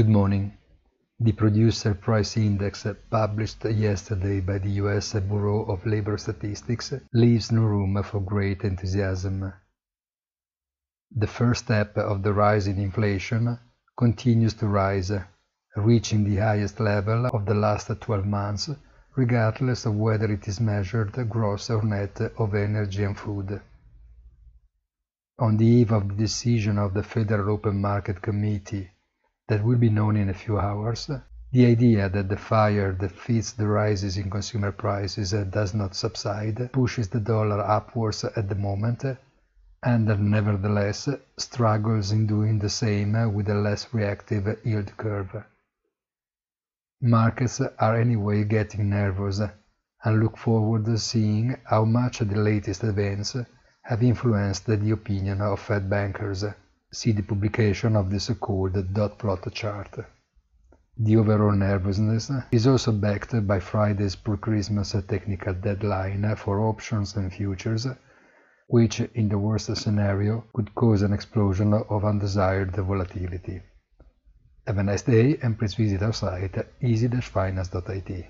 Good morning. The Producer Price Index published yesterday by the US Bureau of Labor Statistics leaves no room for great enthusiasm. The first step of the rise in inflation continues to rise, reaching the highest level of the last 12 months, regardless of whether it is measured gross or net of energy and food. On the eve of the decision of the Federal Open Market Committee that will be known in a few hours, the idea that the fire that feeds the rises in consumer prices does not subside pushes the dollar upwards at the moment, and nevertheless struggles in doing the same with a less reactive yield curve. Markets are anyway getting nervous, and look forward to seeing how much the latest events have influenced the opinion of Fed bankers. See the publication of the so-called dot plot chart. The overall nervousness is also backed by Friday's pre-Christmas technical deadline for options and futures, which, in the worst scenario, could cause an explosion of undesired volatility. Have a nice day and please visit our site easy-finance.it.